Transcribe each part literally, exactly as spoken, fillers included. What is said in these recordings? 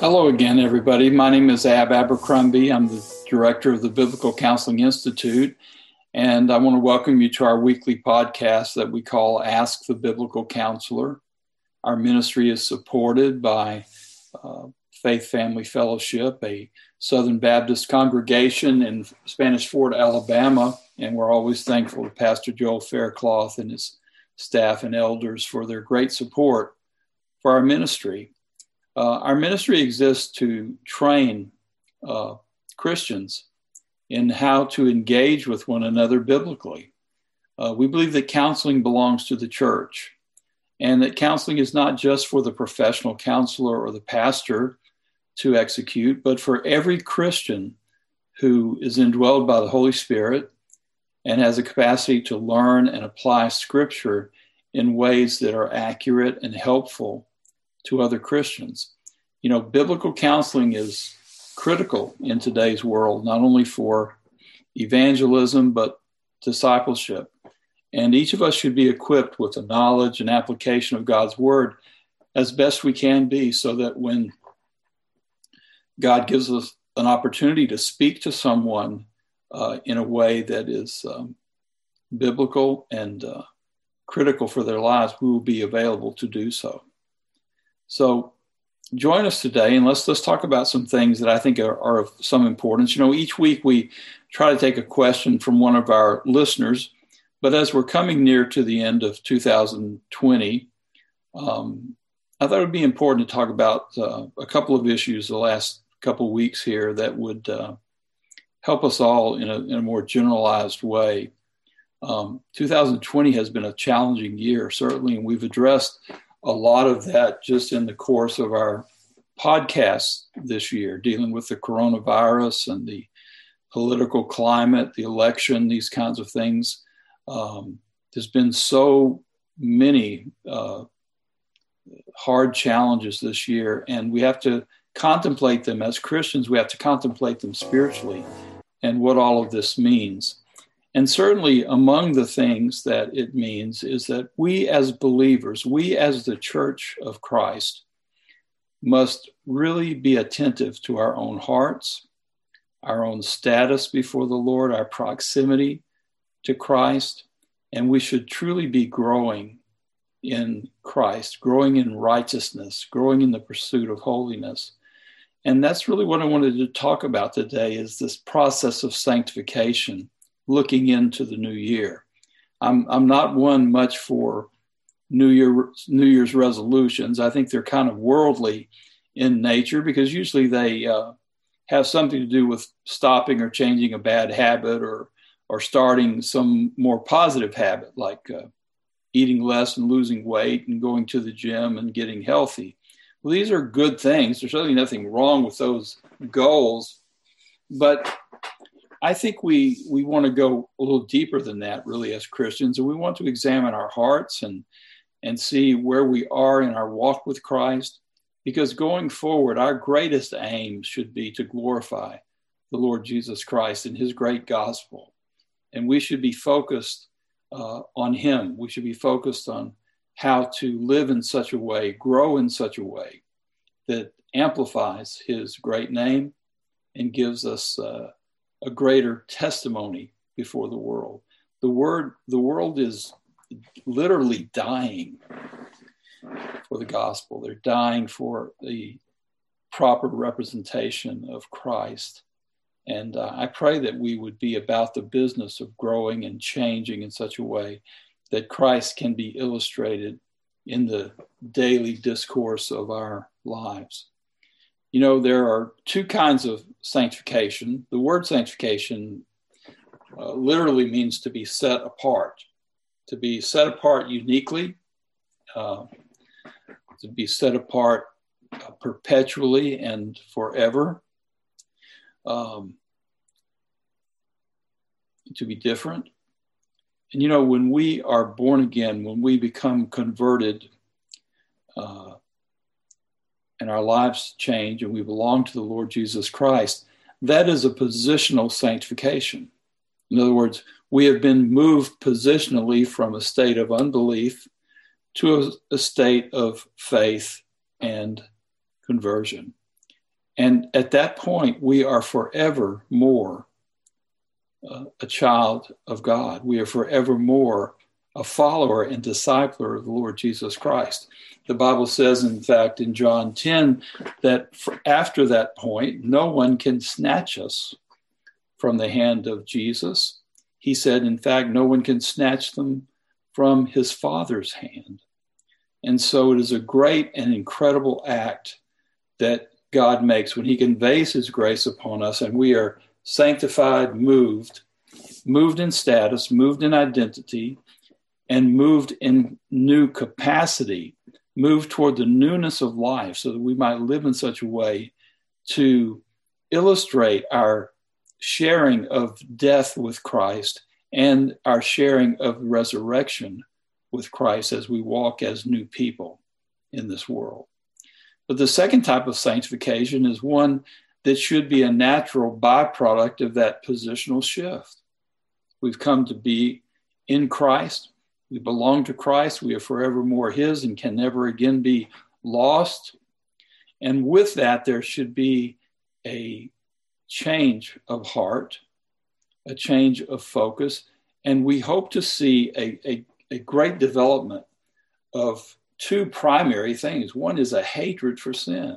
Hello again, everybody. My name is Ab Abercrombie. I'm the director of the Biblical Counseling Institute, and I want to welcome you to our weekly podcast that we call Ask the Biblical Counselor. Our ministry is supported by uh, Faith Family Fellowship, a Southern Baptist congregation in Spanish Fort, Alabama, and we're always thankful to Pastor Joel Faircloth and his staff and elders for their great support for our ministry. Uh, our ministry exists to train uh, Christians in how to engage with one another biblically. Uh, we believe that counseling belongs to the church and that counseling is not just for the professional counselor or the pastor to execute, but for every Christian who is indwelled by the Holy Spirit and has a capacity to learn and apply Scripture in ways that are accurate and helpful to other Christians. You know, biblical counseling is critical in today's world, not only for evangelism, but discipleship. And each of us should be equipped with the knowledge and application of God's word as best we can be, so that when God gives us an opportunity to speak to someone uh, in a way that is um, biblical and uh, critical for their lives, we will be available to do so. So join us today, and let's let's talk about some things that I think are, are of some importance. You know, each week we try to take a question from one of our listeners, but as we're coming near to the end of two thousand twenty, um, I thought it would be important to talk about uh, a couple of issues the last couple of weeks here that would uh, help us all in a, in a more generalized way. Um, two thousand twenty has been a challenging year, certainly, and we've addressed a lot of that just in the course of our podcasts this year, dealing with the coronavirus and the political climate, the election, these kinds of things. Um, there's been so many uh, hard challenges this year, and we have to contemplate them as Christians. We have to contemplate them spiritually and what all of this means. And certainly among the things that it means is that we as believers, we as the Church of Christ, must really be attentive to our own hearts, our own status before the Lord, our proximity to Christ, and we should truly be growing in Christ, growing in righteousness, growing in the pursuit of holiness. And that's really what I wanted to talk about today, is this process of sanctification. Looking into the new year, I'm I'm not one much for New Year New Year's resolutions. I think they're kind of worldly in nature, because usually they uh, have something to do with stopping or changing a bad habit, or or starting some more positive habit, like uh, eating less and losing weight and going to the gym and getting healthy. Well, these are good things. There's certainly nothing wrong with those goals, but I think we, we want to go a little deeper than that, really, as Christians, and we want to examine our hearts and and see where we are in our walk with Christ, because going forward, our greatest aim should be to glorify the Lord Jesus Christ and his great gospel, and we should be focused uh, on him. We should be focused on how to live in such a way, grow in such a way that amplifies his great name and gives us uh, a greater testimony before the world. The word, the world is literally dying for the gospel. They're dying for the proper representation of Christ. And uh, I pray that we would be about the business of growing and changing in such a way that Christ can be illustrated in the daily discourse of our lives. You know, there are two kinds of sanctification. The word sanctification uh, literally means to be set apart, to be set apart uniquely, uh, to be set apart uh, perpetually and forever, um, to be different. And, you know, when we are born again, when we become converted, uh, and our lives change and we belong to the Lord Jesus Christ, that is a positional sanctification. In other words, we have been moved positionally from a state of unbelief to a, a state of faith and conversion. And at that point, we are forever more uh, a child of God. We are forever more a follower and discipler of the Lord Jesus Christ. The Bible says, in fact, in John ten, that after that point, no one can snatch us from the hand of Jesus. He said, in fact, no one can snatch them from his Father's hand. And so it is a great and incredible act that God makes when he conveys his grace upon us, and we are sanctified, moved, moved in status, moved in identity, and moved in new capacity, moved toward the newness of life, so that we might live in such a way to illustrate our sharing of death with Christ and our sharing of resurrection with Christ as we walk as new people in this world. But the second type of sanctification is one that should be a natural byproduct of that positional shift. We've come to be in Christ. We belong to Christ. We are forevermore his and can never again be lost. And with that, there should be a change of heart, a change of focus. And we hope to see a, a a great development of two primary things. One is a hatred for sin,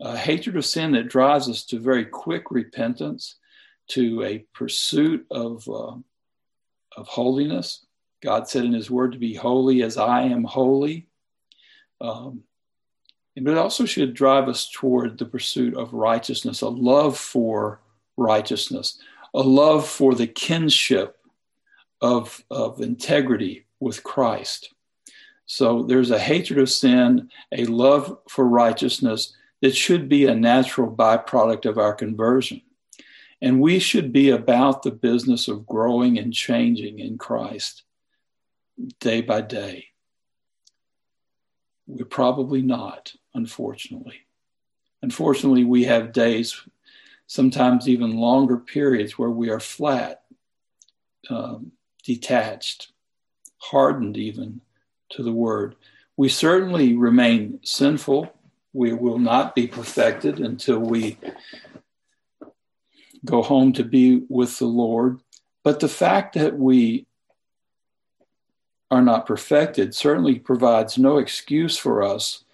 a hatred of sin that drives us to very quick repentance, to a pursuit of, uh, of holiness. God said in his word to be holy as I am holy. Um, but it also should drive us toward the pursuit of righteousness, a love for righteousness, a love for the kinship Of, of integrity with Christ. So there's a hatred of sin, a love for righteousness that should be a natural byproduct of our conversion. And we should be about the business of growing and changing in Christ day by day. We're probably not, unfortunately. Unfortunately, we have days, sometimes even longer periods, where we are flat, um, detached, hardened even to the word. We certainly remain sinful. We will not be perfected until we go home to be with the Lord. But the fact that we are not perfected certainly provides no excuse for us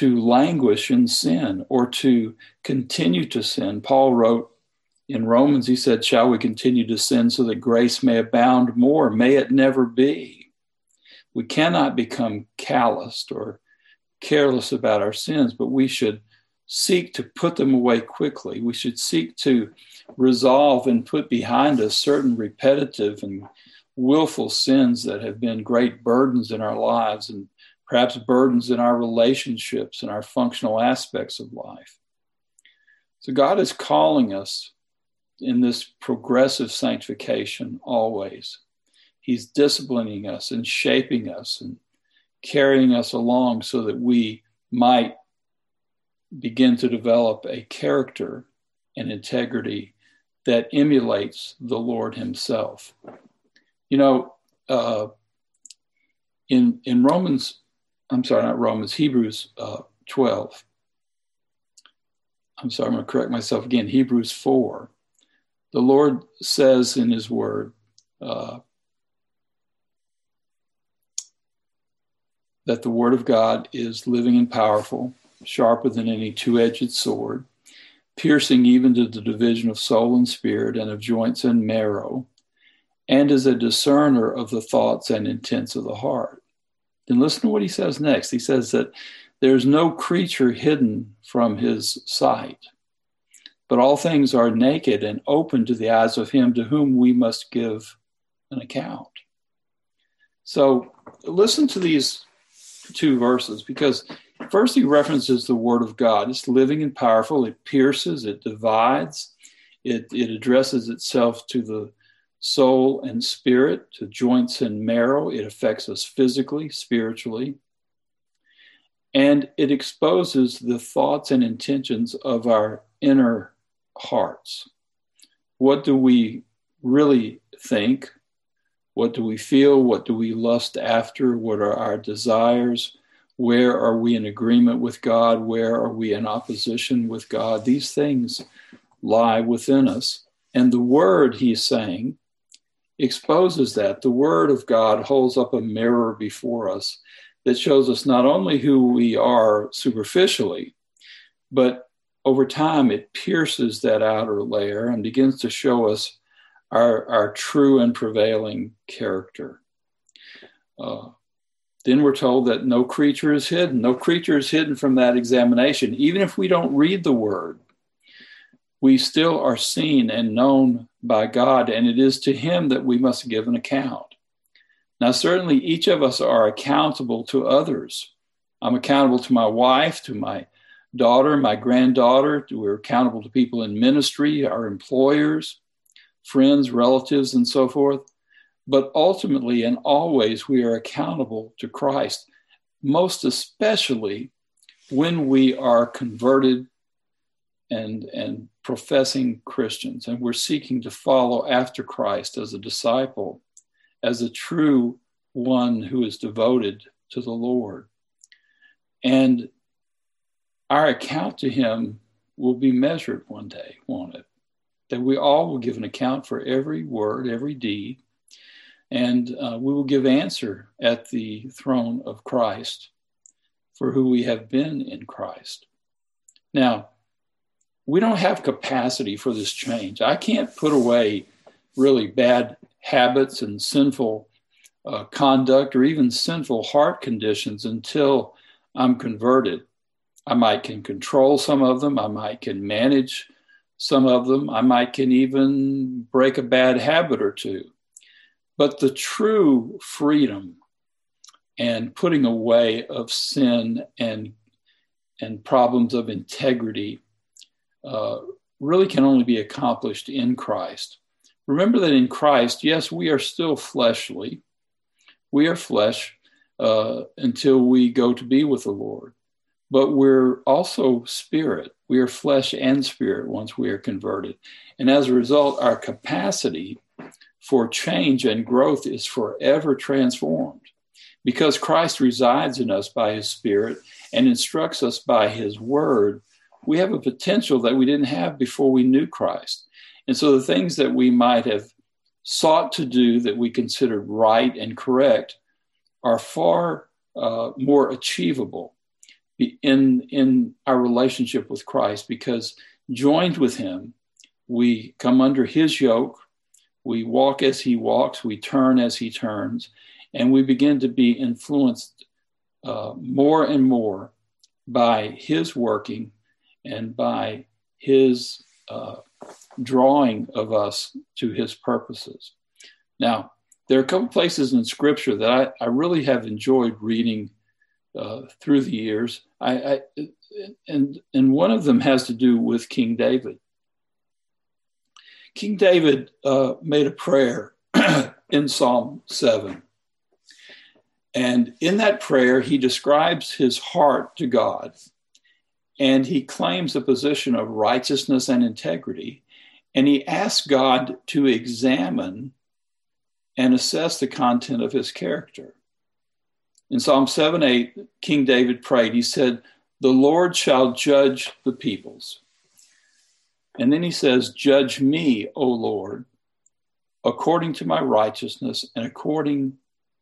to languish in sin or to continue to sin. Paul wrote, in Romans, he said, shall we continue to sin so that grace may abound more? May it never be. We cannot become calloused or careless about our sins, but we should seek to put them away quickly. We should seek to resolve and put behind us certain repetitive and willful sins that have been great burdens in our lives and perhaps burdens in our relationships and our functional aspects of life. So God is calling us in this progressive sanctification always. He's disciplining us and shaping us and carrying us along so that we might begin to develop a character and integrity that emulates the Lord himself. You know, uh, in in Romans, I'm sorry, not Romans, Hebrews uh, twelve. I'm sorry, I'm going to correct myself again, Hebrews four. The Lord says in his word uh, that the word of God is living and powerful, sharper than any two-edged sword, piercing even to the division of soul and spirit and of joints and marrow, and is a discerner of the thoughts and intents of the heart. Then listen to what he says next. He says that there's no creature hidden from his sight, but all things are naked and open to the eyes of him to whom we must give an account. So listen to these two verses, because first he references the word of God. It's living and powerful. It pierces, it divides, it, it addresses itself to the soul and spirit, to joints and marrow. It affects us physically, spiritually. And it exposes the thoughts and intentions of our inner hearts. What do we really think? What do we feel? What do we lust after? What are our desires? Where are we in agreement with God? Where are we in opposition with God? These things lie within us. And the word, he's saying, exposes that. The word of God holds up a mirror before us that shows us not only who we are superficially, but over time it pierces that outer layer and begins to show us our, our true and prevailing character. Uh, then we're told that no creature is hidden. No creature is hidden from that examination. Even if we don't read the word, we still are seen and known by God, and it is to him that we must give an account. Now, certainly each of us are accountable to others. I'm accountable to my wife, to my daughter, my granddaughter. We're accountable to people in ministry, our employers, friends, relatives, and so forth. But ultimately and always, we are accountable to Christ, most especially when we are converted and, and professing Christians, and we're seeking to follow after Christ as a disciple, as a true one who is devoted to the Lord. And our account to him will be measured one day, won't it? That we all will give an account for every word, every deed, and uh, we will give answer at the throne of Christ for who we have been in Christ. Now, we don't have capacity for this change. I can't put away really bad habits and sinful uh, conduct or even sinful heart conditions until I'm converted. I might can control some of them. I might can manage some of them. I might can even break a bad habit or two. But the true freedom and putting away of sin and, and problems of integrity uh, really can only be accomplished in Christ. Remember that in Christ, yes, we are still fleshly. We are flesh uh, until we go to be with the Lord. But we're also spirit. We are flesh and spirit once we are converted. And as a result, our capacity for change and growth is forever transformed because Christ resides in us by his spirit and instructs us by his word. We have a potential that we didn't have before we knew Christ. And so the things that we might have sought to do that we considered right and correct are far uh, more achievable in, in our relationship with Christ, because joined with him, we come under his yoke, we walk as he walks, we turn as he turns, and we begin to be influenced uh, more and more by his working and by his Uh, drawing of us to his purposes. Now, there are a couple places in Scripture that I, I really have enjoyed reading uh, through the years. I, I and and one of them has to do with King David. King David uh, made a prayer in Psalm seven. And in that prayer, he describes his heart to God. And he claims a position of righteousness and integrity. And he asks God to examine and assess the content of his character. In Psalm seven eight, King David prayed. He said, "The Lord shall judge the peoples." And then he says, "Judge me, O Lord, according to my righteousness and according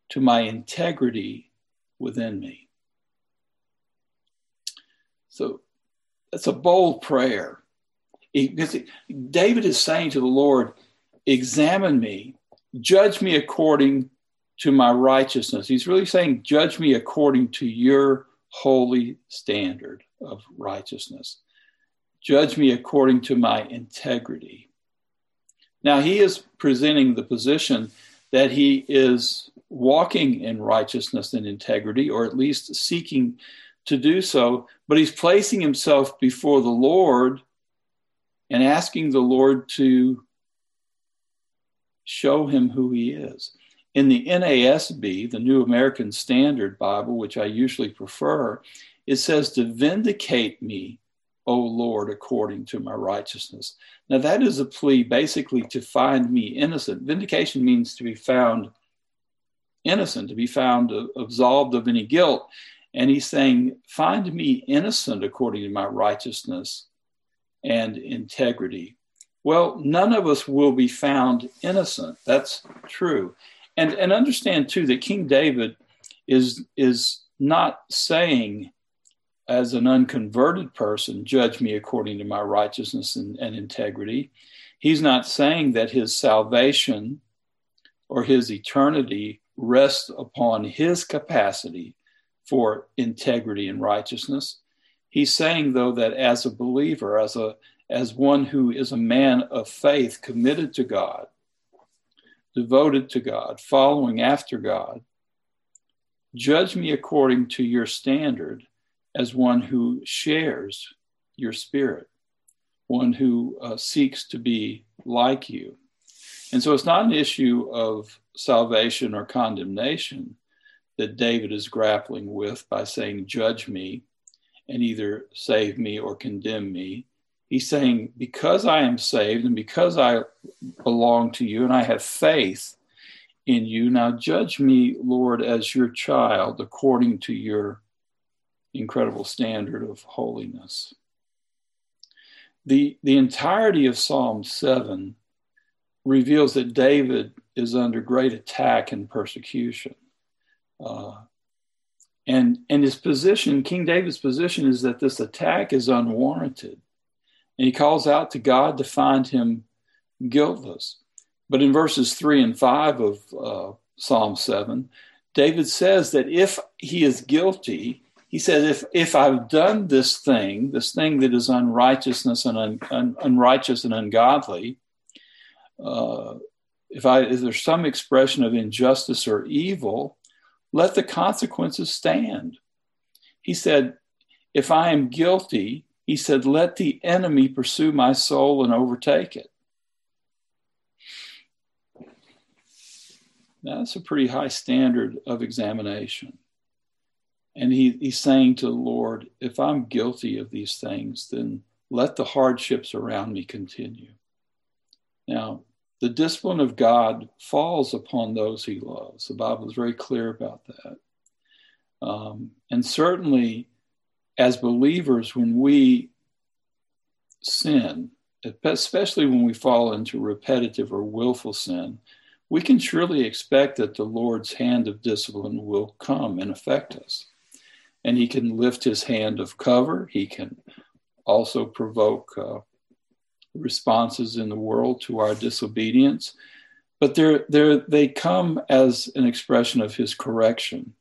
to my integrity within me." So that's a bold prayer. He, David is saying to the Lord, examine me, judge me according to my righteousness. He's really saying, judge me according to your holy standard of righteousness. Judge me according to my integrity. Now, he is presenting the position that he is walking in righteousness and integrity, or at least seeking to do so, but he's placing himself before the Lord and asking the Lord to show him who he is. In the N A S B, the New American Standard Bible, which I usually prefer, it says to vindicate me, O Lord, according to my righteousness. Now that is a plea basically to find me innocent. Vindication means to be found innocent, to be found absolved of any guilt. And he's saying, find me innocent according to my righteousness and integrity. Well, none of us will be found innocent. That's true. And and understand, too, that King David is, is not saying, as an unconverted person, judge me according to my righteousness and, and integrity. He's not saying that his salvation or his eternity rests upon his capacity for integrity and righteousness. He's saying, though, that as a believer, as a as one who is a man of faith, committed to God, devoted to God, following after God, judge me according to your standard, as one who shares your spirit, one who uh, seeks to be like you. And so it's not an issue of salvation or condemnation that David is grappling with by saying, judge me and either save me or condemn me. He's saying, because I am saved and because I belong to you and I have faith in you, now judge me, Lord, as your child according to your incredible standard of holiness. The, the entirety of Psalm seven reveals that David is under great attack and persecution. Uh, and, and his position, King David's position, is that this attack is unwarranted. And he calls out to God to find him guiltless. But in verses three and five of uh, Psalm seven, David says that if he is guilty, he says, if if I've done this thing, this thing that is unrighteousness and un, un, unrighteous and ungodly, uh, if I if there's some expression of injustice or evil, let the consequences stand. He said, if I am guilty, he said, let the enemy pursue my soul and overtake it. Now, that's a pretty high standard of examination. And he, he's saying to the Lord, if I'm guilty of these things, then let the hardships around me continue. Now, the discipline of God falls upon those he loves. The Bible is very clear about that. Um, and certainly, as believers, when we sin, especially when we fall into repetitive or willful sin, we can surely expect that the Lord's hand of discipline will come and affect us. And he can lift his hand of cover. He can also provoke uh, responses in the world to our disobedience. But they're, they're, they come as an expression of his correction.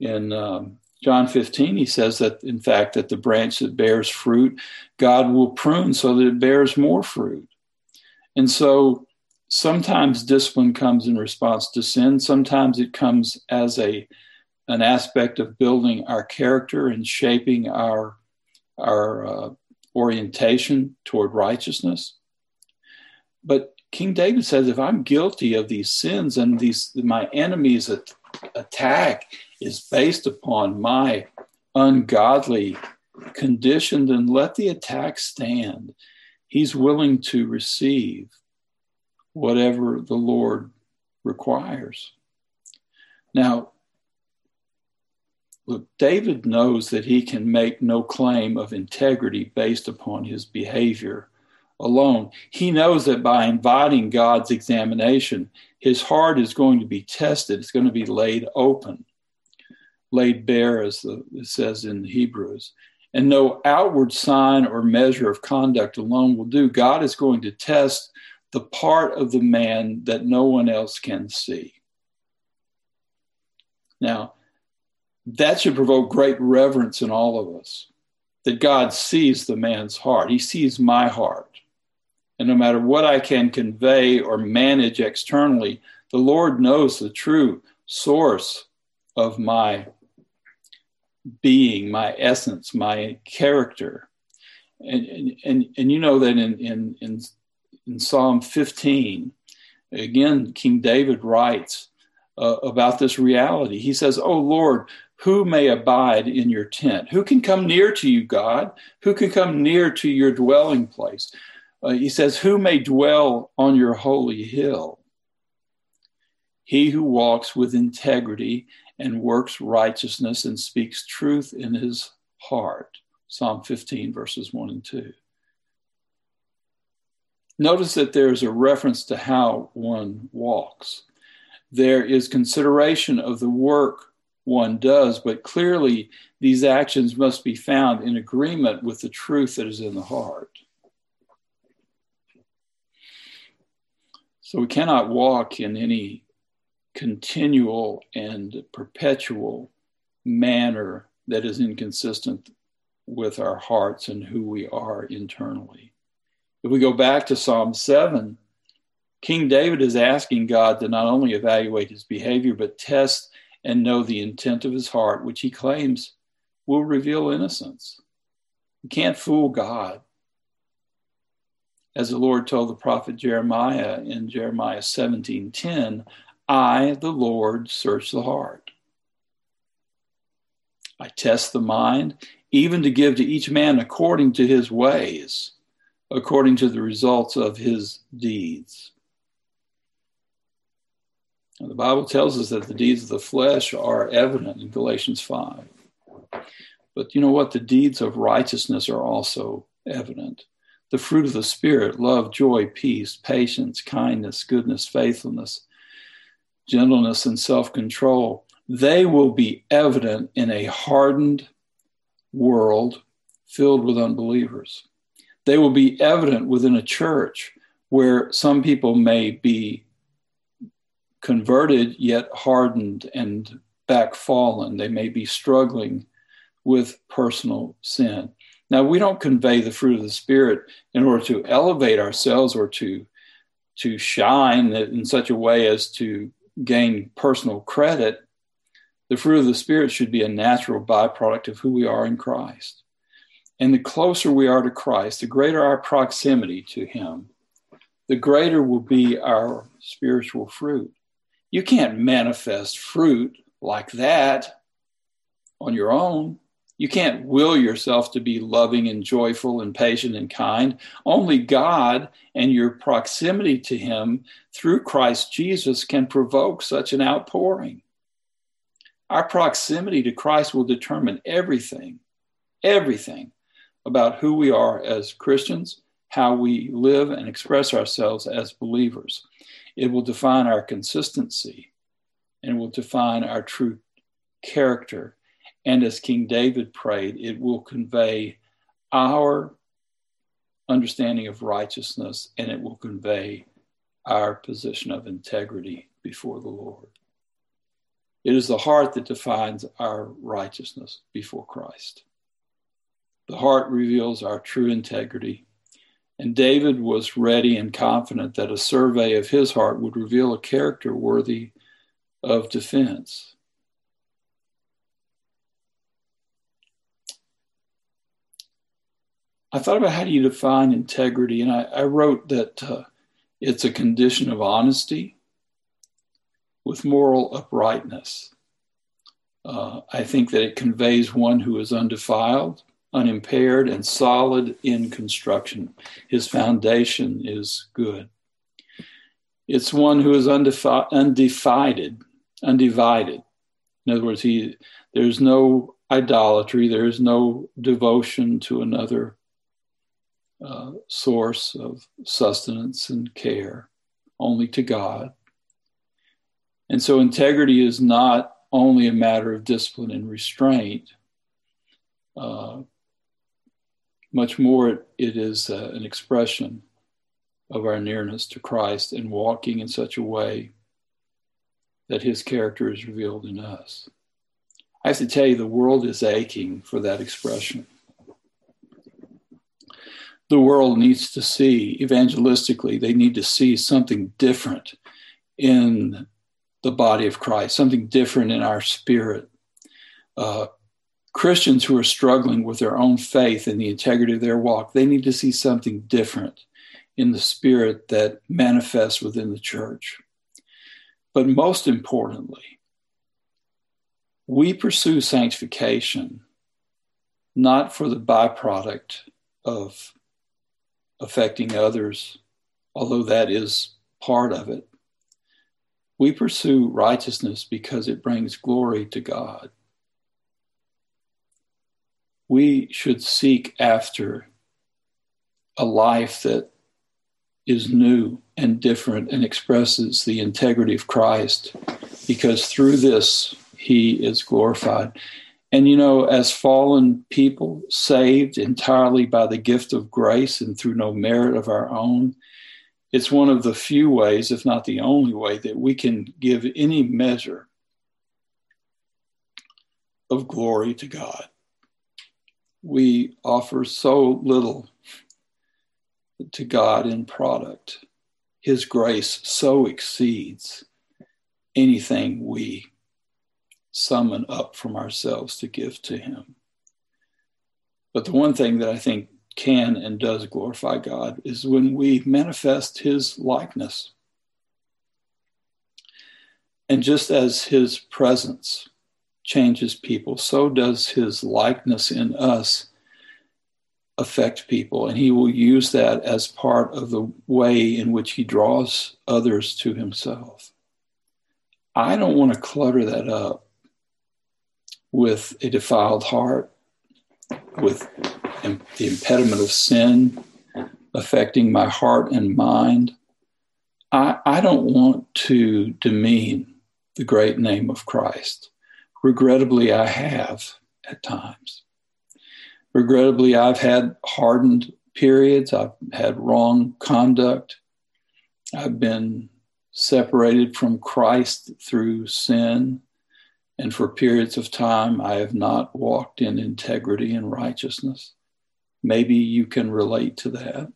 In um, John fifteen, he says that, in fact, that the branch that bears fruit, God will prune so that it bears more fruit. And so sometimes discipline comes in response to sin. Sometimes it comes as a an aspect of building our character and shaping our, our uh, orientation toward righteousness. But King David says, if I'm guilty of these sins and these my enemy's at- attack is based upon my ungodly condition, then let the attack stand. He's willing to receive whatever the Lord requires. Now, look, David knows that he can make no claim of integrity based upon his behavior alone. He knows that by inviting God's examination, his heart is going to be tested. It's going to be laid open, laid bare, as the, it says in Hebrews. And no outward sign or measure of conduct alone will do. God is going to test the part of the man that no one else can see. Now, that should provoke great reverence in all of us, that God sees the man's heart. He sees my heart. And no matter what I can convey or manage externally, the Lord knows the true source of my being, my essence, my character. And, and, and, and you know that in, in, in, in Psalm fifteen, again, King David writes uh, about this reality. He says, oh, Lord, who may abide in your tent? Who can come near to you, God? Who can come near to your dwelling place? Uh, he says, who may dwell on your holy hill? He who walks with integrity and works righteousness and speaks truth in his heart. Psalm fifteen, verses one and two. Notice that there is a reference to how one walks. There is consideration of the work one does, but clearly these actions must be found in agreement with the truth that is in the heart. So we cannot walk in any continual and perpetual manner that is inconsistent with our hearts and who we are internally. If we go back to Psalm seven, King David is asking God to not only evaluate his behavior, but test and know the intent of his heart, which he claims will reveal innocence. You can't fool God. As the Lord told the prophet Jeremiah in Jeremiah seventeen ten, I, the Lord, search the heart. I test the mind, even to give to each man according to his ways, according to the results of his deeds. The Bible tells us that the deeds of the flesh are evident in Galatians five. But you know what? The deeds of righteousness are also evident. The fruit of the Spirit, love, joy, peace, patience, kindness, goodness, faithfulness, gentleness, and self-control, they will be evident in a hardened world filled with unbelievers. They will be evident within a church where some people may be converted, yet hardened and backfallen. They may be struggling with personal sin. Now, we don't convey the fruit of the Spirit in order to elevate ourselves or to, to shine in such a way as to gain personal credit. The fruit of the Spirit should be a natural byproduct of who we are in Christ. And the closer we are to Christ, the greater our proximity to him, the greater will be our spiritual fruit. You can't manifest fruit like that on your own. You can't will yourself to be loving and joyful and patient and kind. Only God and your proximity to him through Christ Jesus can provoke such an outpouring. Our proximity to Christ will determine everything, everything about who we are as Christians, how we live and express ourselves as believers. It will define our consistency and will define our true character. And as King David prayed, it will convey our understanding of righteousness, and it will convey our position of integrity before the Lord. It is the heart that defines our righteousness before Christ. The heart reveals our true integrity. And David was ready and confident that a survey of his heart would reveal a character worthy of defense. I thought about how do you define integrity, and I, I wrote that uh, it's a condition of honesty with moral uprightness. Uh, I think that it conveys one who is undefiled, unimpaired, and solid in construction. His foundation is good. It's one who is undefi- undivided, undivided. In other words, he there's no idolatry, there is no devotion to another uh, source of sustenance and care, only to God. And so integrity is not only a matter of discipline and restraint. Uh, Much more, it, it is uh, an expression of our nearness to Christ and walking in such a way that his character is revealed in us. I have to tell you, the world is aching for that expression. The world needs to see, evangelistically, they need to see something different in the body of Christ, something different in our spirit. Uh, Christians who are struggling with their own faith and the integrity of their walk, they need to see something different in the spirit that manifests within the church. But most importantly, we pursue sanctification not for the byproduct of affecting others, although that is part of it. We pursue righteousness because it brings glory to God. We should seek after a life that is new and different and expresses the integrity of Christ, because through this, he is glorified. And, you know, as fallen people, saved entirely by the gift of grace and through no merit of our own, it's one of the few ways, if not the only way, that we can give any measure of glory to God. We offer so little to God in product. His grace so exceeds anything we summon up from ourselves to give to him. But the one thing that I think can and does glorify God is when we manifest his likeness. And just as his presence changes people, so does his likeness in us affect people. And he will use that as part of the way in which he draws others to himself. I don't want to clutter that up with a defiled heart, with im- the impediment of sin affecting my heart and mind. I, I don't want to demean the great name of Christ. Regrettably, I have at times. Regrettably, I've had hardened periods. I've had wrong conduct. I've been separated from Christ through sin. And for periods of time, I have not walked in integrity and righteousness. Maybe you can relate to that.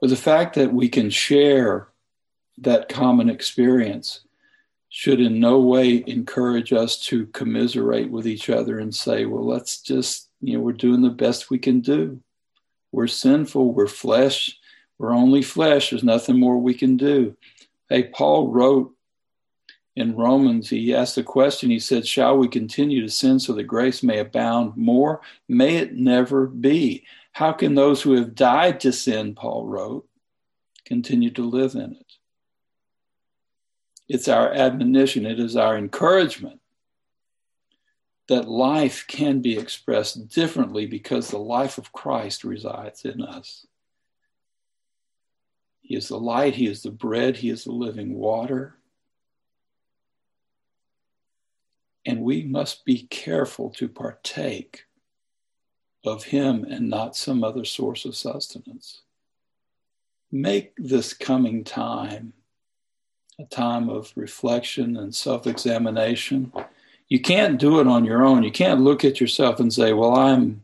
But the fact that we can share that common experience should in no way encourage us to commiserate with each other and say, well, let's just, you know, we're doing the best we can do. We're sinful. We're flesh. We're only flesh. There's nothing more we can do. Hey, Paul wrote in Romans, he asked a question. He said, shall we continue to sin so that grace may abound more? May it never be. How can those who have died to sin, Paul wrote, continue to live in it? It's our admonition, it is our encouragement that life can be expressed differently because the life of Christ resides in us. He is the light, he is the bread, he is the living water. And we must be careful to partake of him and not some other source of sustenance. Make this coming time a time of reflection and self-examination. You can't do it on your own. You can't look at yourself and say, well, I'm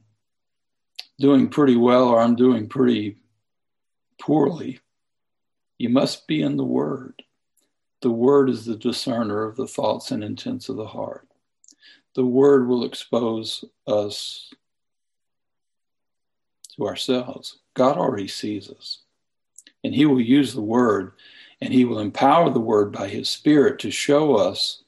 doing pretty well or I'm doing pretty poorly. You must be in the Word. The Word is the discerner of the thoughts and intents of the heart. The Word will expose us to ourselves. God already sees us, and he will use the Word. And he will empower the Word by his Spirit to show us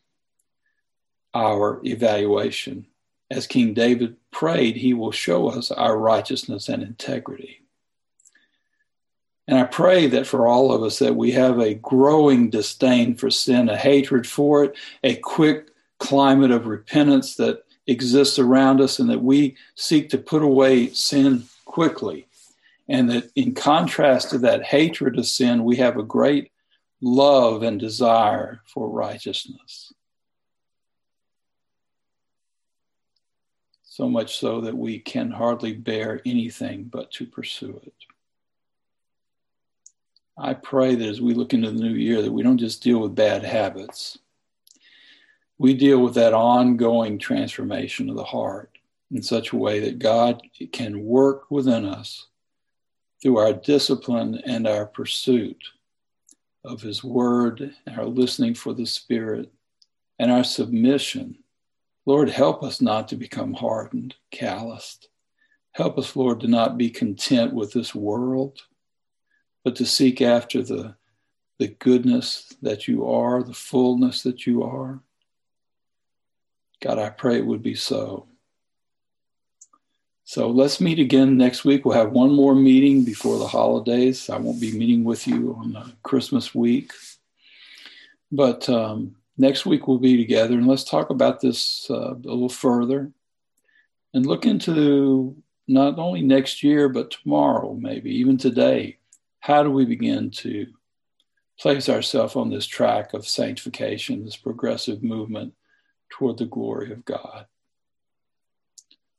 our evaluation. As King David prayed, he will show us our righteousness and integrity. And I pray that for all of us, that we have a growing disdain for sin, a hatred for it, a quick climate of repentance that exists around us, and that we seek to put away sin quickly. And that in contrast to that hatred of sin, we have a great love and desire for righteousness. So much so that we can hardly bear anything but to pursue it. I pray that as we look into the new year, that we don't just deal with bad habits. We deal with that ongoing transformation of the heart in such a way that God can work within us through our discipline and our pursuit of his Word, and our listening for the Spirit, and our submission. Lord, help us not to become hardened, calloused. Help us, Lord, to not be content with this world, but to seek after the, the goodness that you are, the fullness that you are. God, I pray it would be so. So let's meet again next week. We'll have one more meeting before the holidays. I won't be meeting with you on Christmas week. But um, next week we'll be together and let's talk about this uh, a little further and look into not only next year, but tomorrow, maybe even today. How do we begin to place ourselves on this track of sanctification, this progressive movement toward the glory of God?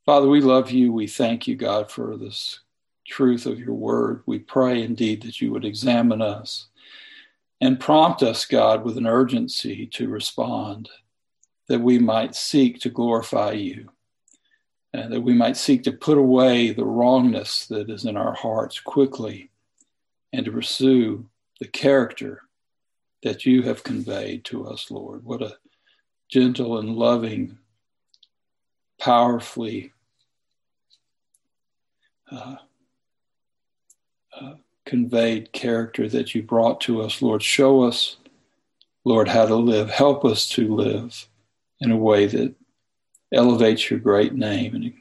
Father, we love you. We thank you, God, for this truth of your word. We pray indeed that you would examine us and prompt us, God, with an urgency to respond, that we might seek to glorify you, and that we might seek to put away the wrongness that is in our hearts quickly and to pursue the character that you have conveyed to us, Lord. What a gentle and loving, powerfully uh, uh, conveyed character that you brought to us, Lord. Show us, Lord, how to live. Help us to live in a way that elevates your great name and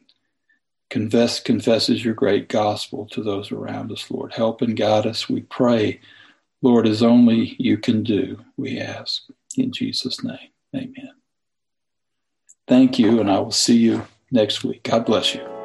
confess, confesses your great gospel to those around us, Lord. Help and guide us, we pray, Lord, as only you can do, we ask. In Jesus' name, amen. Thank you, and I will see you next week. God bless you.